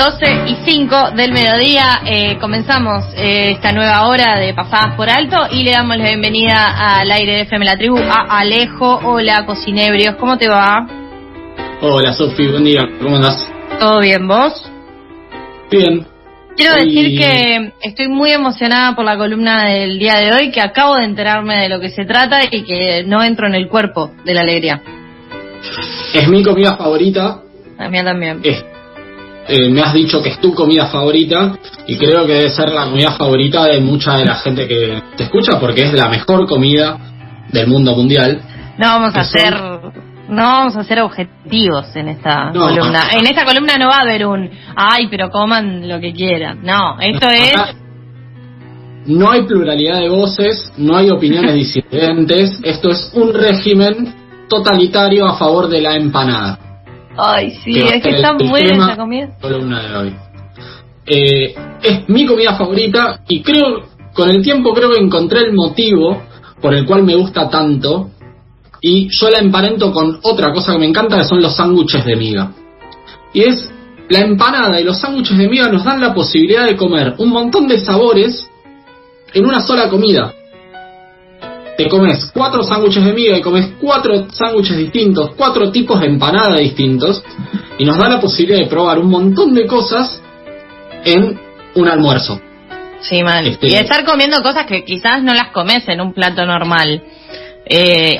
12:05 del mediodía, comenzamos esta nueva hora de Pasadas por Alto y le damos la bienvenida al aire de FM La Tribu a Alejo. Hola, Cocinebrios, ¿cómo te va? Hola, Sofi, buen día, ¿cómo andás? ¿Todo bien, vos? Bien. Quiero decir que estoy muy emocionada por la columna del día de hoy, que acabo de enterarme de lo que se trata y que no entro en el cuerpo de la alegría. Es mi comida favorita. La mía también. Me has dicho que es tu comida favorita y creo que debe ser la comida favorita de mucha de la gente que te escucha, porque es la mejor comida del mundo mundial. No vamos a ser objetivos en esta columna. En esta columna no va a haber un "ay, pero coman lo que quieran". No, esto es... No hay pluralidad de voces, no hay opiniones disidentes. Esto es un régimen totalitario a favor de la empanada. Ay, sí, es que está muy buena esa comida. Columna de hoy. Es mi comida favorita y creo, con el tiempo creo que encontré el motivo por el cual me gusta tanto. Y yo la emparento con otra cosa que me encanta, que son los sándwiches de miga. Y es, la empanada y los sándwiches de miga nos dan la posibilidad de comer un montón de sabores en una sola comida. Te comes 4 sándwiches de miga y comes 4 sándwiches distintos, 4 tipos de empanada distintos, y nos da la posibilidad de probar un montón de cosas en un almuerzo. Sí, man. Y estar comiendo cosas que quizás no las comes en un plato normal.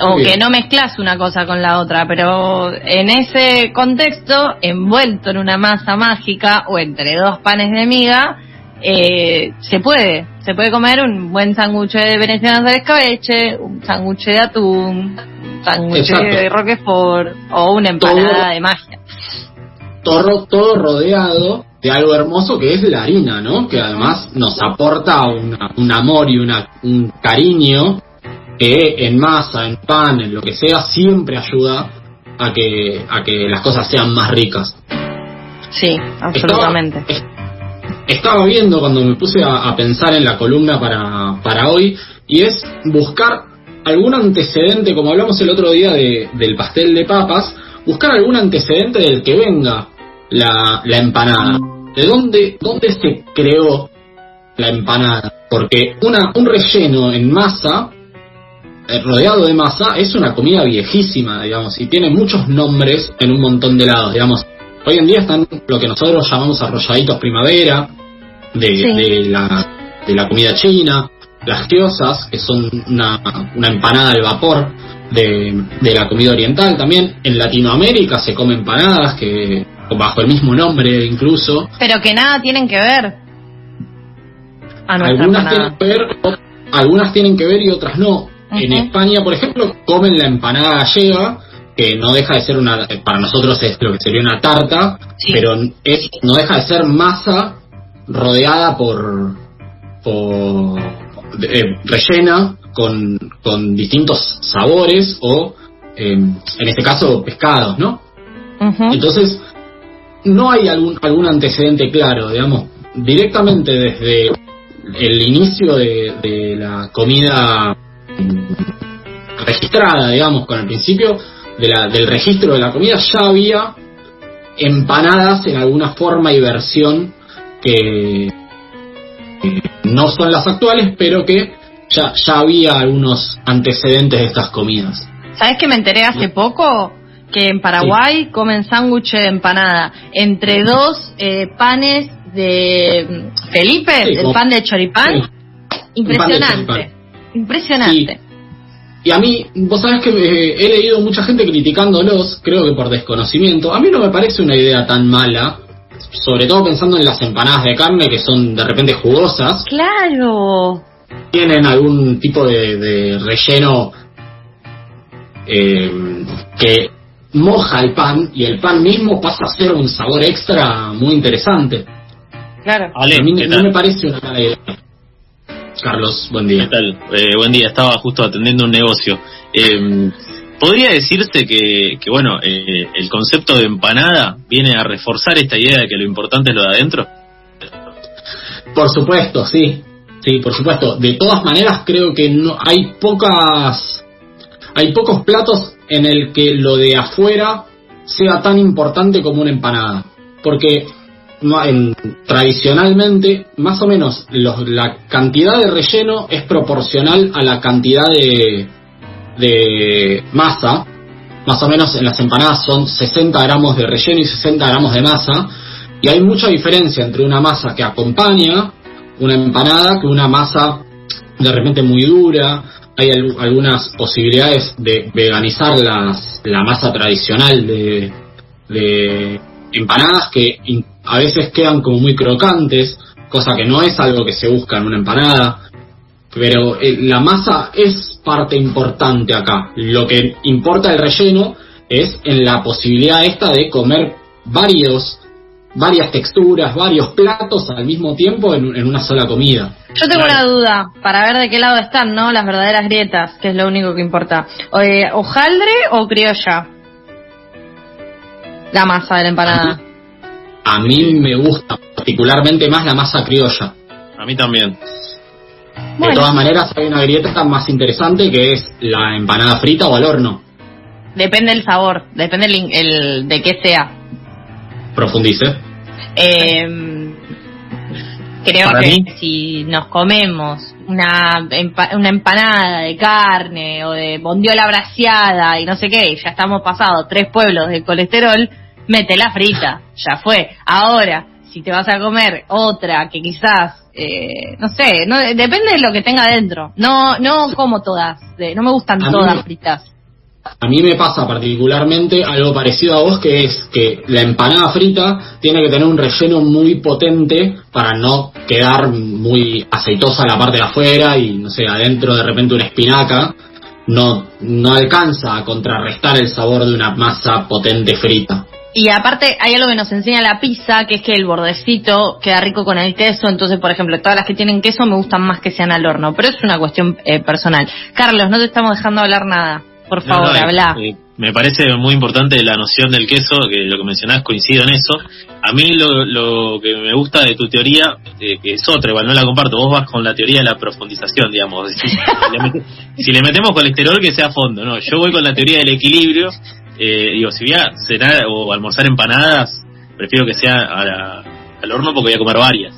O que no mezclas una cosa con la otra, pero en ese contexto, envuelto en una masa mágica o entre 2 panes de miga, se puede comer un buen sándwich de venezolanas de escabeche, un sándwich de atún, un sándwich de roquefort o una empanada de magia. Todo rodeado de algo hermoso que es la harina, ¿no? Que además nos aporta un amor y un cariño. Que en masa, en pan, en lo que sea, siempre ayuda a que las cosas sean más ricas. Sí, absolutamente. Estaba viendo cuando me puse a pensar en la columna para hoy, y es buscar algún antecedente, como hablamos el otro día del pastel de papas, buscar algún antecedente del que venga la empanada. ¿De dónde se creó la empanada? Porque un relleno en masa, rodeado de masa, es una comida viejísima, digamos, y tiene muchos nombres en un montón de lados, digamos. Hoy en día están lo que nosotros llamamos arrolladitos primavera, de la comida china, las gyozas, que son una empanada al vapor de la comida oriental también. En Latinoamérica se comen empanadas que bajo el mismo nombre incluso. Pero que nada tienen que ver a nuestra empanada. Algunas tienen que ver y otras no. En España, por ejemplo, comen la empanada gallega, que no deja de ser una... Para nosotros es lo que sería una tarta, sí, pero no deja de ser masa rodeada por rellena con distintos sabores o, en este caso, pescados, ¿no? Uh-huh. Entonces, no hay algún antecedente claro, digamos, directamente desde el inicio de la comida registrada, digamos, con el principio del registro de la comida, ya había empanadas en alguna forma y versión que no son las actuales, pero que ya había algunos antecedentes de estas comidas. ¿Sabés que me enteré hace poco? Que en Paraguay comen sándwich de empanada entre 2 panes de Felipe, el pan de choripán. Impresionante. Y a mí, vos sabés que he leído mucha gente criticándolos, creo que por desconocimiento. A mí no me parece una idea tan mala, sobre todo pensando en las empanadas de carne, que son de repente jugosas. ¡Claro! Tienen algún tipo de relleno que moja el pan, y el pan mismo pasa a ser un sabor extra muy interesante. Claro. Ale, a mí no me parece una mala idea. Carlos, buen día. ¿Qué tal? Buen día, estaba justo atendiendo un negocio. Podría decirse que bueno, el concepto de empanada viene a reforzar esta idea de que lo importante es lo de adentro. Por supuesto, sí, por supuesto. De todas maneras, creo que no hay pocos platos en el que lo de afuera sea tan importante como una empanada, porque tradicionalmente, más o menos, la cantidad de relleno es proporcional a la cantidad de masa. Más o menos en las empanadas son 60 gramos de relleno y 60 gramos de masa, y hay mucha diferencia entre una masa que acompaña una empanada que una masa de repente muy dura. Hay algunas posibilidades de veganizar la masa tradicional de empanadas que a veces quedan como muy crocantes, cosa que no es algo que se busca en una empanada, pero la masa es parte importante acá. Lo que importa el relleno es en la posibilidad esta de comer varias texturas, varios platos al mismo tiempo en una sola comida. Yo tengo una duda, para ver de qué lado están, ¿no?, las verdaderas grietas, que es lo único que importa. ¿Hojaldre o criolla? La masa de la empanada. A mí me gusta particularmente más la masa criolla. A mí también. Bueno. De todas maneras, hay una grieta más interesante que es la empanada frita o al horno. Depende el sabor, depende el de qué sea. Profundice. Creo que si nos comemos una empanada de carne o de bondiola braseada y no sé qué, ya estamos pasados 3 pueblos de colesterol, métela frita, ya fue. Ahora, si te vas a comer otra que quizás, no sé, no, depende de lo que tenga dentro. No como todas, no me gustan todas fritas. A mí me pasa particularmente algo parecido a vos, que es que la empanada frita tiene que tener un relleno muy potente para no quedar muy aceitosa la parte de afuera y, no sé, adentro de repente una espinaca. No alcanza a contrarrestar el sabor de una masa potente frita. Y aparte hay algo que nos enseña la pizza, que es que el bordecito queda rico con el queso. Entonces, por ejemplo, todas las que tienen queso me gustan más que sean al horno, pero es una cuestión personal. Carlos, no te estamos dejando hablar nada. Por favor, habla. Me parece muy importante la noción del queso, que lo que mencionás, coincido en eso. A mí lo que me gusta de tu teoría, que es otra, igual no la comparto, vos vas con la teoría de la profundización, digamos. Si le metemos colesterol, que sea a fondo, no. Yo voy con la teoría del equilibrio. Digo, si voy a cenar o almorzar empanadas, prefiero que sea al horno porque voy a comer varias.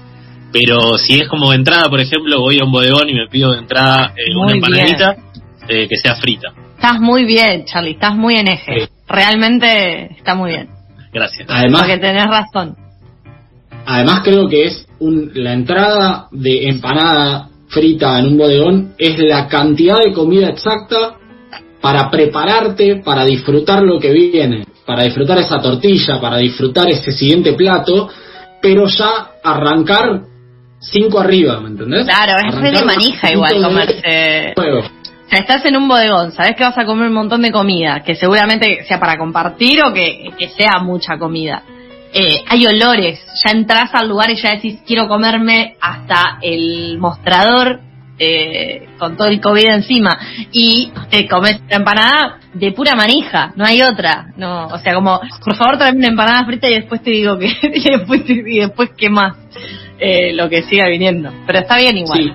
Pero si es como entrada, por ejemplo, voy a un bodegón y me pido de entrada una empanadita que sea frita. Estás muy bien, Charlie, estás muy en eje. Sí. Realmente está muy bien. Gracias. Además, porque tenés razón. Además, creo que es la entrada de empanada frita en un bodegón es la cantidad de comida exacta para prepararte, para disfrutar lo que viene, para disfrutar esa tortilla, para disfrutar ese siguiente plato, pero ya arrancar 5 arriba, ¿me entendés? Claro, es re de manija igual comerse. O sea, estás en un bodegón, sabés que vas a comer un montón de comida, que seguramente sea para compartir o que sea mucha comida. Hay olores, ya entras al lugar y ya decís, quiero comerme hasta el mostrador con todo el COVID encima. Y te comes una empanada de pura manija, no hay otra. No, o sea, como, por favor, tráeme una empanada frita y después te digo que... y después qué más, lo que siga viniendo. Pero está bien igual. Sí.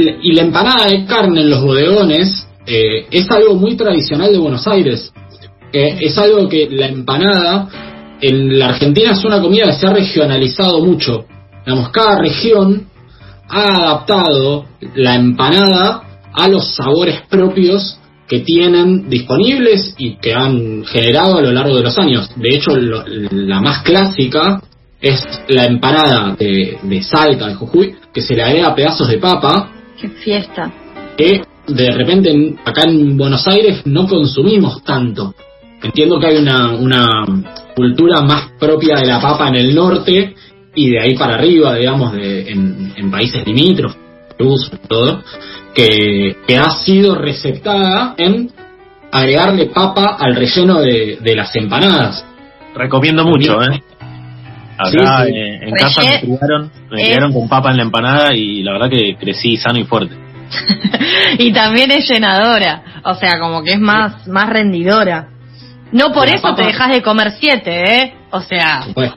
Y la empanada de carne en los bodegones es algo muy tradicional de Buenos Aires. Es algo que la empanada en la Argentina es una comida que se ha regionalizado mucho. Digamos, cada región ha adaptado la empanada a los sabores propios que tienen disponibles y que han generado a lo largo de los años. De hecho, la más clásica es la empanada de Salta, de Jujuy, que se le agrega pedazos de papa. ¡Qué fiesta! Que de repente acá en Buenos Aires no consumimos tanto. Entiendo que hay una cultura más propia de la papa en el norte y de ahí para arriba, digamos, en países limítrofes, todo, que ha sido receptada en agregarle papa al relleno de las empanadas. Recomiendo mucho, Acá sí. En casa me criaron con papa en la empanada y la verdad que crecí sano y fuerte. Y también es llenadora, o sea, como que es más rendidora. No por eso te dejas de comer 7, O sea... Pues,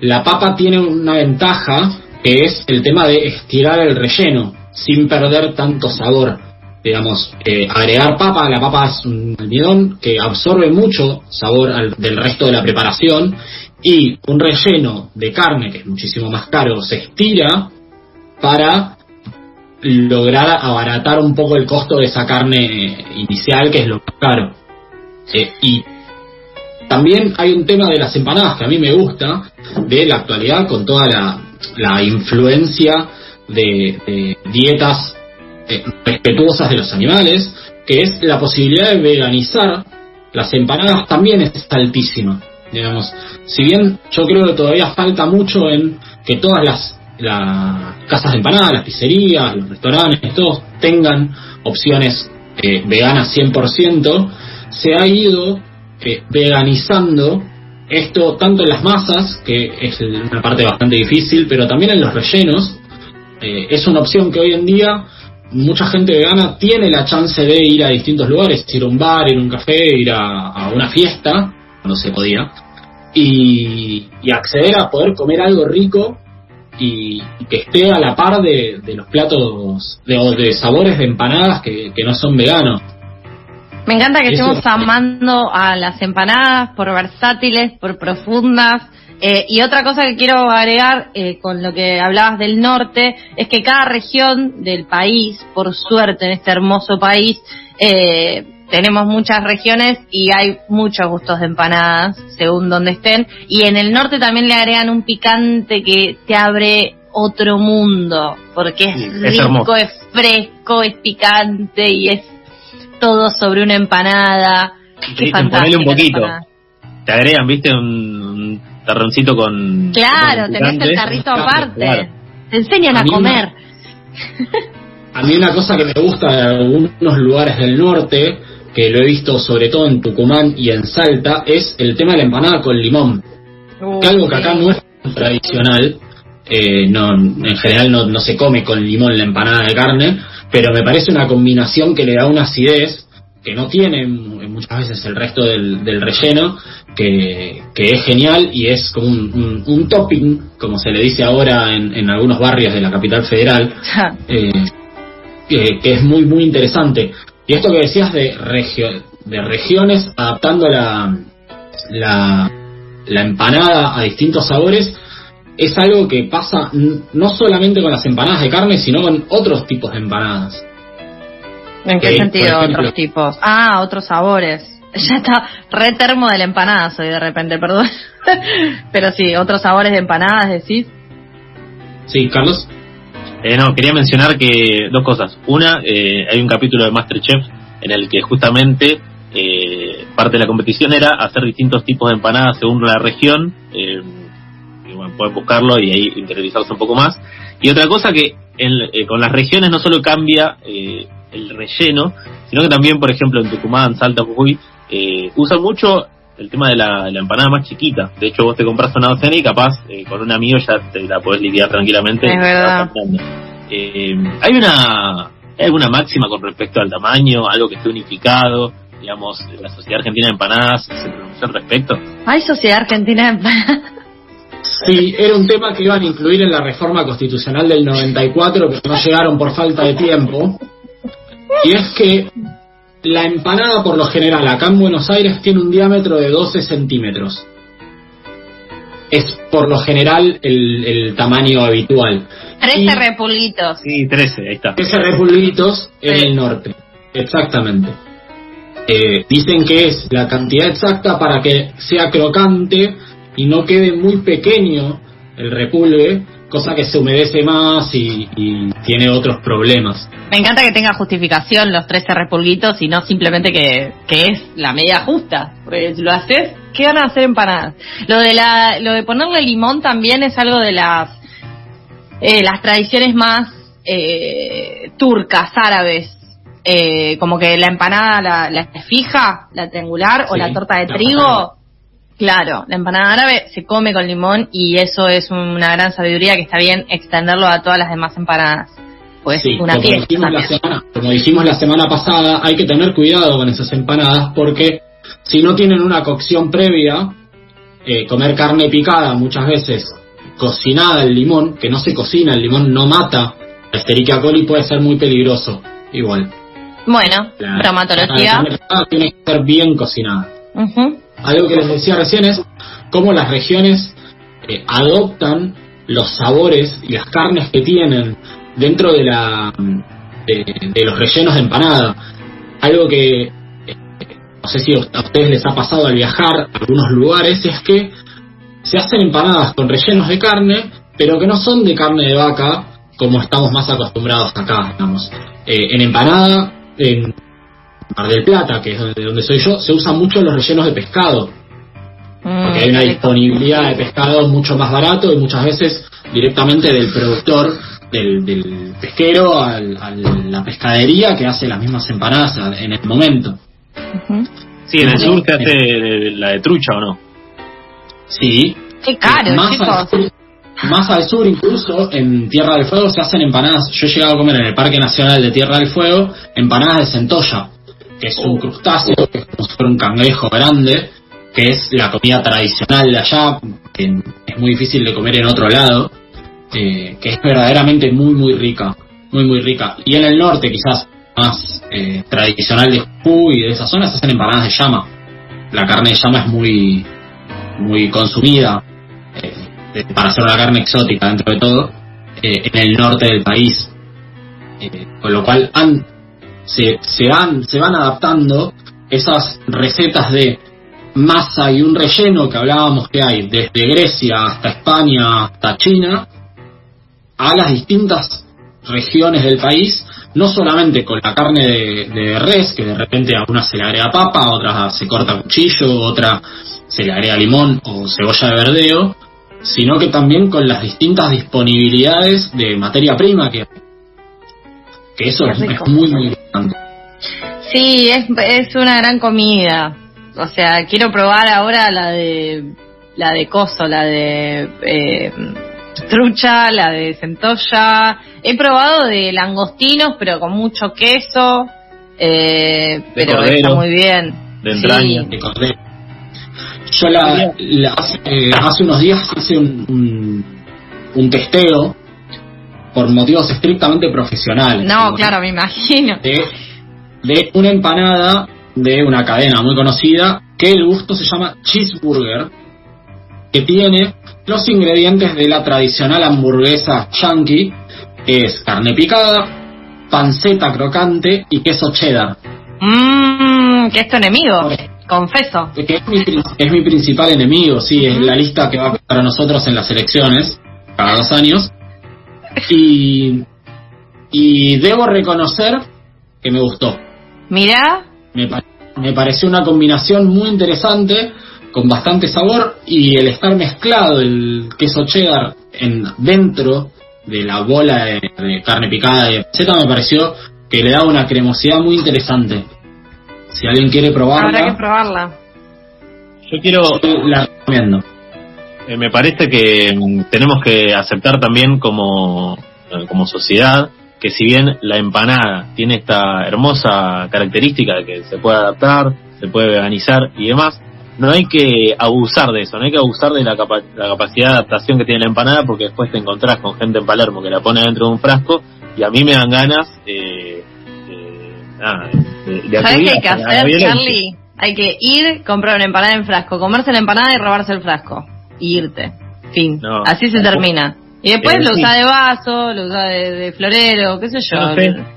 la papa tiene una ventaja que es el tema de estirar el relleno sin perder tanto sabor. digamos, agregar papa. La papa es un almidón que absorbe mucho sabor del resto de la preparación, y un relleno de carne, que es muchísimo más caro, se estira para lograr abaratar un poco el costo de esa carne inicial, que es lo más caro. Y también hay un tema de las empanadas que a mí me gusta de la actualidad, con toda la influencia de dietas respetuosas de los animales, que es la posibilidad de veganizar las empanadas. También es altísima, digamos. Si bien yo creo que todavía falta mucho en que todas las casas de empanadas, las pizzerías, los restaurantes, todos tengan opciones veganas 100%, se ha ido veganizando esto tanto en las masas, que es una parte bastante difícil, pero también en los rellenos. Es una opción que hoy en día mucha gente vegana tiene la chance de ir a distintos lugares, ir a un bar, ir a un café, ir a una fiesta, cuando se podía, y acceder a poder comer algo rico y que esté a la par de los platos de sabores de empanadas que no son veganos. Me encanta que estemos amando a las empanadas por versátiles, por profundas. Y otra cosa que quiero agregar con lo que hablabas del norte, es que cada región del país, por suerte en este hermoso país, tenemos muchas regiones y hay muchos gustos de empanadas según donde estén. Y en el norte también le agregan un picante que te abre otro mundo, porque es rico, hermoso. Es fresco, es picante y es todo sobre una empanada. Qué fantástico. Ponele un poquito. Te agregan, viste, un tarroncito con... Claro, tenés el tarrito aparte. Claro. Te enseñan a comer. A mí una cosa que me gusta de algunos lugares del norte, que lo he visto sobre todo en Tucumán y en Salta, es el tema de la empanada con limón. Que algo que acá no es tradicional. No, en general no se come con limón la empanada de carne, pero me parece una combinación que le da una acidez que no tiene muchas veces el resto del relleno, que es genial, y es como un topping, como se le dice ahora en algunos barrios de la Capital Federal, que es muy muy interesante. Y esto que decías de regiones adaptando la empanada a distintos sabores, es algo que pasa no solamente con las empanadas de carne, sino con otros tipos de empanadas. ¿En qué sentido otros tipos? Ah, otros sabores. Ya está re termo de la empanada soy de repente, perdón. Pero sí, otros sabores de empanadas, decís. Sí, Carlos. No, quería mencionar que dos cosas. Una, hay un capítulo de MasterChef en el que justamente parte de la competición era hacer distintos tipos de empanadas según la región. Pueden buscarlo y ahí interiorizarse un poco más. Y otra cosa que con las regiones no solo cambia el relleno, sino que también, por ejemplo, en Tucumán, Salta, Jujuy, usan mucho el tema de la empanada más chiquita. De hecho, vos te compras una docena y capaz con un amigo ya te la podés liquidar tranquilamente. Es verdad. ¿Hay alguna máxima con respecto al tamaño, algo que esté unificado? Digamos, la Sociedad Argentina de Empanadas se pronunció al respecto. ¿Hay Sociedad Argentina de Empanadas? Sí, era un tema que iban a incluir en la reforma constitucional del 94, pero no llegaron por falta de tiempo. Y es que la empanada, por lo general, acá en Buenos Aires, tiene un diámetro de 12 centímetros. Es, por lo general, el tamaño habitual. 13 repulguitos. Sí, 13, ahí está. 13 repulguitos en el norte, exactamente. Dicen que es la cantidad exacta para que sea crocante y no quede muy pequeño el repulgue, cosa que se humedece más y tiene otros problemas. Me encanta que tenga justificación los 13 repulguitos y no simplemente que es la medida justa, porque si lo haces, ¿qué van a hacer empanadas? Lo de ponerle limón también es algo de las tradiciones más turcas, árabes. Como que la empanada la fija, la triangular, sí, o la torta de trigo. Empanada. Claro, la empanada árabe se come con limón, y eso es una gran sabiduría que está bien extenderlo a todas las demás empanadas. Pues sí, una pieza. Como dijimos la semana pasada, hay que tener cuidado con esas empanadas, porque si no tienen una cocción previa, comer carne picada muchas veces cocinada al limón, que no se cocina, el limón no mata la Escherichia coli, puede ser muy peligroso igual. Bueno, la traumatología. La carne tiene que estar bien cocinada. Uh-huh. Algo que les decía recién es cómo las regiones adoptan los sabores y las carnes que tienen dentro de la de los rellenos de empanada. Algo que no sé si a ustedes les ha pasado al viajar a algunos lugares, es que se hacen empanadas con rellenos de carne, pero que no son de carne de vaca como estamos más acostumbrados acá, digamos. En empanada, en Mar del Plata, que es donde soy yo, se usan mucho los rellenos de pescado, porque hay una disponibilidad de pescado mucho más barato y muchas veces directamente del productor, del pesquero a la pescadería que hace las mismas empanadas en el momento. Uh-huh. Sí, en el sur que hace la de trucha, ¿o no? Sí. Qué caro, chicos. Más al sur, incluso en Tierra del Fuego, se hacen empanadas. Yo he llegado a comer en el Parque Nacional de Tierra del Fuego empanadas de centolla, que es un crustáceo, que es como si fuera un cangrejo grande, que es la comida tradicional de allá, que es muy difícil de comer en otro lado, que es verdaderamente muy muy rica, muy muy rica. Y en el norte, quizás más tradicional de Jujuy y de esa zona, se hacen empanadas de llama. La carne de llama es muy muy consumida, para hacer una carne exótica dentro de todo, en el norte del país, con lo cual se van adaptando esas recetas de masa y un relleno que hablábamos que hay desde Grecia hasta España hasta China, a las distintas regiones del país, no solamente con la carne de res, que de repente a una se le agrega papa, a otra se corta cuchillo, a otra se le agrega limón o cebolla de verdeo, sino que también con las distintas disponibilidades de materia prima que eso es muy muy importante. Sí, es una gran comida. O sea, quiero probar ahora la de coso, la de trucha, la de centolla. He probado de langostinos, pero con mucho queso, pero cordero, está muy bien. De entraña, sí. De cordero. Yo hace unos días hice un testeo por motivos estrictamente profesionales. No, claro, me imagino. De una empanada de una cadena muy conocida, que el gusto se llama cheeseburger, que tiene los ingredientes de la tradicional hamburguesa yankee, que es carne picada, panceta crocante y queso cheddar. Mmm, que es tu enemigo. Confeso. Que es mi principal enemigo, sí, es la lista que va para nosotros en las elecciones, cada 2 años. Y debo reconocer que me gustó. Mirá. Me pareció una combinación muy interesante, con bastante sabor, y el estar mezclado el queso cheddar dentro de la bola de carne picada y panceta me pareció que le daba una cremosidad muy interesante. Si alguien quiere probarla, habrá que probarla. Yo la recomiendo. Me parece que tenemos que aceptar también como sociedad que, si bien la empanada tiene esta hermosa característica de que se puede adaptar, se puede veganizar y demás, no hay que abusar de eso, no hay que abusar de la capacidad de adaptación que tiene la empanada, porque después te encontrás con gente en Palermo que la pone dentro de un frasco y a mí me dan ganas ¿sabes qué hay que hacer, Charlie? Hay que ir, comprar una empanada en frasco, comerse la empanada y robarse el frasco y irte, fin, no, así se termina. Y después lo usa de vaso, lo usa de florero, qué sé yo.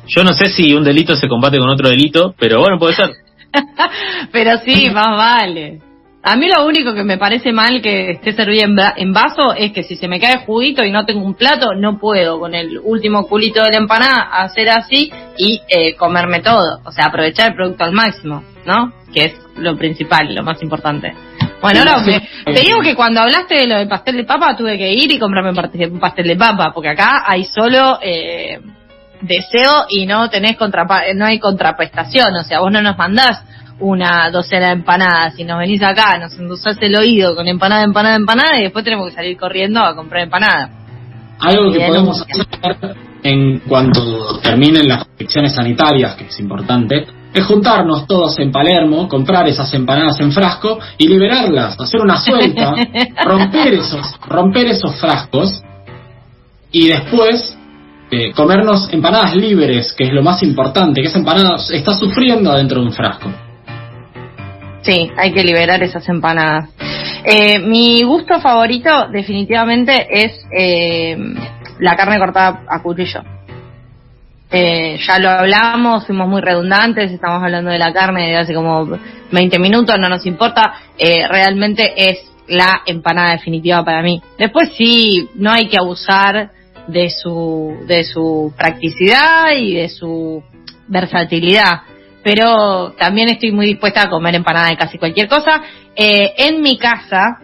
Yo no sé si un delito se combate con otro delito, pero bueno, puede ser. Pero sí, más vale. A mí lo único que me parece mal que esté servida en vaso es que si se me cae el juguito y no tengo un plato, no puedo con el último culito de la empanada hacer así y comerme todo. O sea, aprovechar el producto al máximo, ¿no? Que es lo principal, lo más importante. Bueno, ahora te digo que cuando hablaste de lo del pastel de papa tuve que ir y comprarme un pastel de papa, porque acá hay solo deseo y no tenés no hay contraprestación. O sea, vos no nos mandás una docena de empanadas, si nos venís acá nos endulzás el oído con empanada y después tenemos que salir corriendo a comprar empanada. Algo que podemos hacer en cuanto terminen las restricciones sanitarias, que es importante, es juntarnos todos en Palermo, comprar esas empanadas en frasco y liberarlas, hacer una suelta, romper esos frascos y después comernos empanadas libres, que es lo más importante, que esa empanada está sufriendo adentro de un frasco. Sí, hay que liberar esas empanadas. Mi gusto favorito definitivamente es la carne cortada a cuchillo. Ya lo hablamos, fuimos muy redundantes, estamos hablando de la carne de hace como 20 minutos, no nos importa, realmente es la empanada definitiva para mí. Después sí, no hay que abusar de su practicidad y de su versatilidad, pero también estoy muy dispuesta a comer empanada de casi cualquier cosa. En mi casa,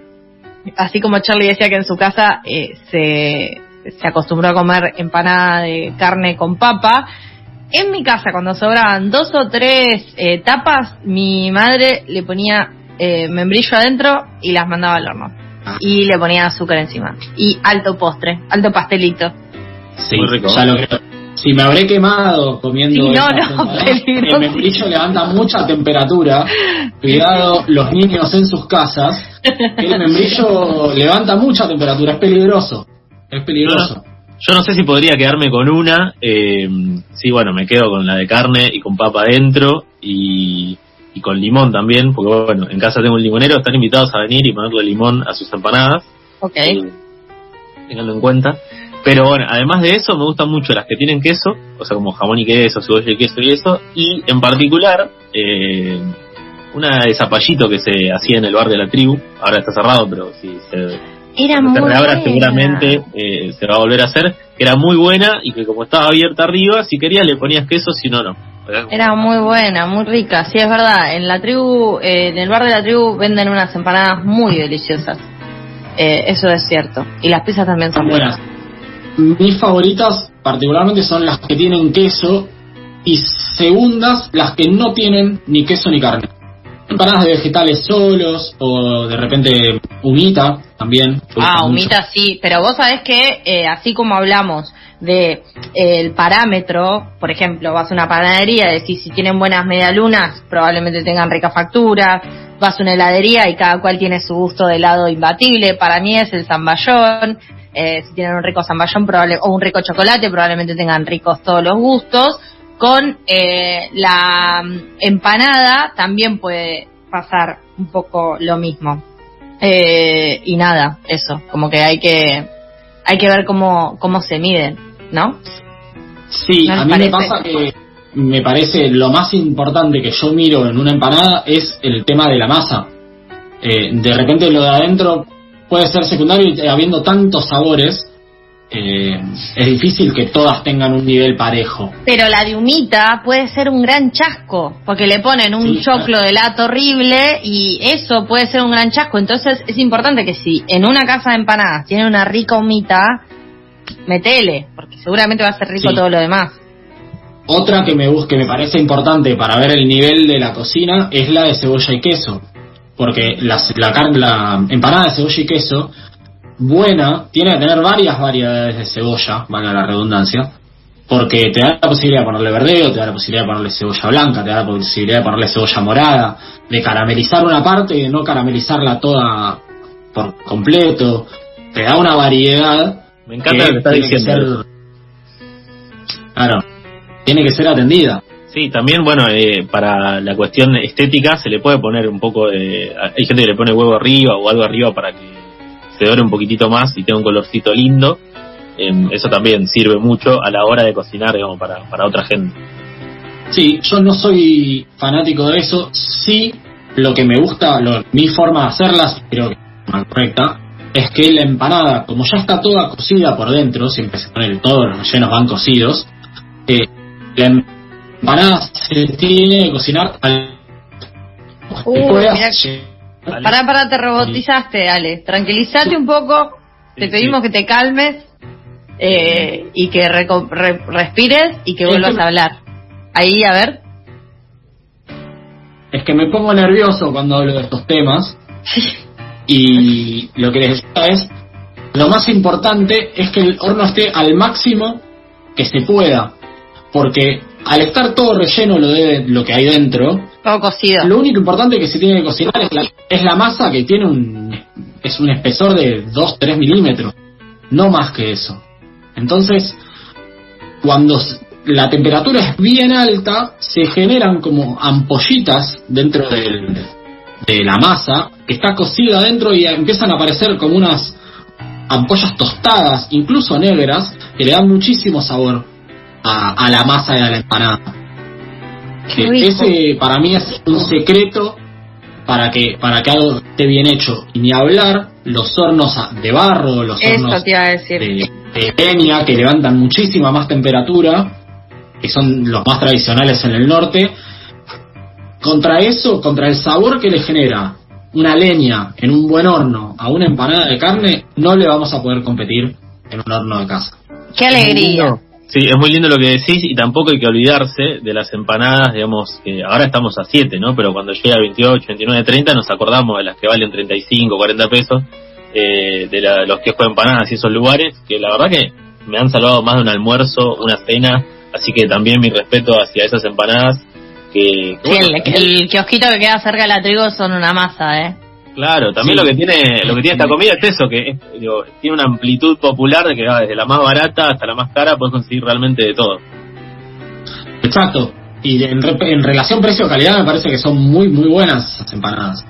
así como Charlie decía que en su casa se acostumbró a comer empanada de carne con papa, en mi casa cuando sobraban 2 o 3 tapas, mi madre le ponía membrillo adentro y las mandaba al horno, y le ponía azúcar encima y alto postre, alto pastelito. Sí, muy rico. Ya lo creo. Si me habré quemado comiendo, sí, no, el membrillo levanta mucha temperatura. Cuidado los niños en sus casas, el membrillo levanta mucha temperatura, es peligroso. Es peligroso. Yo no sé si podría quedarme con una. Sí, bueno, me quedo con la de carne y con papa adentro y con limón también, porque bueno, en casa tengo un limonero, están invitados a venir y ponerle limón a sus empanadas. Ok. Ténganlo en cuenta. Pero bueno, además de eso, me gustan mucho las que tienen queso, o sea, como jamón y queso, cebolla y queso y eso. Y en particular, una de zapallito que se hacía en el bar de La Tribu. Ahora está cerrado, pero sí se... Era muy buena. Seguramente se va a volver a hacer. Era muy buena y que como estaba abierta arriba, si querías le ponías queso, si no, no. Era muy buena, muy rica. Sí, es verdad. En La Tribu, en el bar de La Tribu venden unas empanadas muy deliciosas. Eso es cierto. Y las pizzas también son buenas. Mis favoritas particularmente son las que tienen queso y segundas las que no tienen ni queso ni carne. Empanadas de vegetales solos o de repente humita también. Humita sí, pero vos sabés que así como hablamos de el parámetro, por ejemplo, vas a una panadería, decís si tienen buenas medialunas, probablemente tengan ricas facturas, vas a una heladería y cada cual tiene su gusto de helado imbatible, para mí es el zamballón, si tienen un rico zamballón o un rico chocolate, probablemente tengan ricos todos los gustos. Con la empanada también puede pasar un poco lo mismo. Y nada, eso, como que hay que ver cómo se miden, ¿no? Sí, a mí me pasa que me parece lo más importante que yo miro en una empanada es el tema de la masa. De repente lo de adentro puede ser secundario y habiendo tantos sabores... es difícil que todas tengan un nivel parejo. Pero la de humita puede ser un gran chasco, porque le ponen un choclo de lata horrible y eso puede ser un gran chasco. Entonces es importante que si en una casa de empanadas tiene una rica humita, metele, porque seguramente va a ser rico todo lo demás. Otra que me parece importante para ver el nivel de la cocina es la de cebolla y queso, porque la empanada de cebolla y queso buena tiene que tener varias variedades de cebolla, valga la redundancia, porque te da la posibilidad de ponerle verdeo, te da la posibilidad de ponerle cebolla blanca, te da la posibilidad de ponerle cebolla morada, de caramelizar una parte y de no caramelizarla toda por completo. Te da una variedad. Me encanta lo que está diciendo. Claro, tiene que ser atendida. Sí, también, bueno, para la cuestión estética se le puede poner un poco de... Hay gente que le pone huevo arriba o algo arriba para que se dore un poquitito más y tenga un colorcito lindo. Eso también sirve mucho a la hora de cocinar, digamos, para otra gente. Sí, yo no soy fanático de eso. Sí, lo que me gusta, mi forma de hacerlas, creo que es más correcta, es que la empanada, como ya está toda cocida por dentro, siempre se pone todos los rellenos van cocidos, la empanada se tiene que cocinar al... Pará, te robotizaste, Ale. Tranquilízate un poco. Te pedimos que te calmes y que respires y que vuelvas a hablar. Ahí, a ver. Es que me pongo nervioso cuando hablo de estos temas. Y lo que les decía es, lo más importante es que el horno esté al máximo que se pueda, porque al estar todo relleno lo que hay dentro, todo cocido, lo único importante que se tiene que cocinar es la masa, que tiene un espesor de 2-3 milímetros, no más que eso. Entonces cuando la temperatura es bien alta, se generan como ampollitas dentro de la masa que está cocida adentro, y empiezan a aparecer como unas ampollas tostadas, incluso negras, que le dan muchísimo sabor a la masa y a la empanada. Ese para mí es un secreto para que algo esté bien hecho. Y ni hablar los hornos de barro, los hornos de leña, que levantan muchísima más temperatura, que son los más tradicionales en el norte. Contra eso, contra el sabor que le genera una leña en un buen horno a una empanada de carne, no le vamos a poder competir en un horno de casa. ¡Qué alegría! Sí, es muy lindo lo que decís, y tampoco hay que olvidarse de las empanadas, digamos, que ahora estamos a 7, ¿no? Pero cuando llega 28, 29, 30, nos acordamos de las que valen 35, 40 pesos, de los kioscos de empanadas y esos lugares, que la verdad que me han salvado más de un almuerzo, una cena, así que también mi respeto hacia esas empanadas. El kiosquito que queda cerca de La Tribu son una masa, Claro, también sí. lo que tiene esta comida es eso, que es, digo, tiene una amplitud popular de que va desde la más barata hasta la más cara, puedes conseguir realmente de todo. Exacto. Y en relación precio-calidad me parece que son muy muy buenas esas empanadas.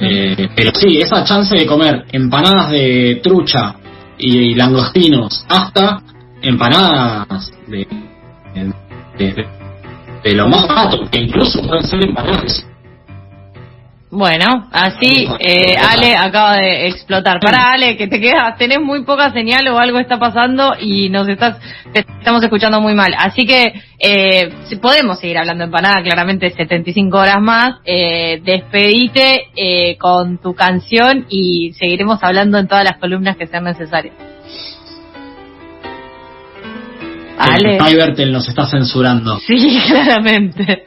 Pero sí, esa chance de comer empanadas de trucha y langostinos hasta empanadas de lo más barato, que incluso pueden ser empanadas. Bueno, así Ale acaba de explotar. Pará, Ale, que te quedas, tenés muy poca señal o algo está pasando y te estamos escuchando muy mal. Así que podemos seguir hablando de empanada, claramente 75 horas más. Despedite con tu canción y seguiremos hablando en todas las columnas que sean necesarias. Ale. Cybertel nos está censurando. Sí, claramente.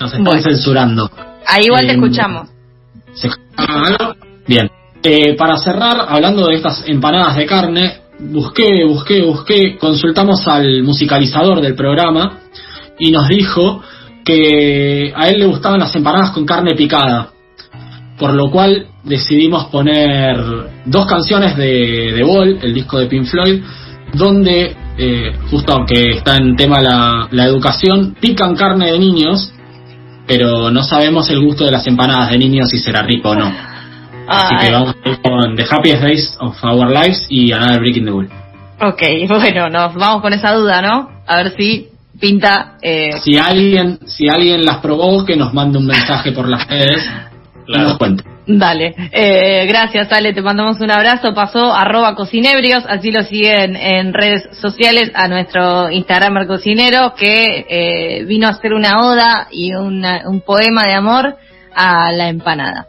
Nos están censurando. Ahí igual te escuchamos. Bien. Para cerrar, hablando de estas empanadas de carne, busqué, consultamos al musicalizador del programa y nos dijo que a él le gustaban las empanadas con carne picada, por lo cual decidimos poner dos canciones de The Wall, el disco de Pink Floyd, donde, justo aunque está en tema la educación, pican carne de niños, pero no sabemos el gusto de las empanadas de niños, si será rico o no. Así que vamos a ir con The Happiest Days of Our Lives y Another Breaking the Bull. Ok, bueno, nos vamos con esa duda, ¿no? A ver si pinta... Si alguien las probó, que nos mande un mensaje por las redes y nos cuente. Dale, gracias Ale, te mandamos un abrazo. Pasó @cocinebrios, así lo siguen en redes sociales a nuestro Instagramer cocinero, que vino a hacer una oda y un poema de amor a la empanada.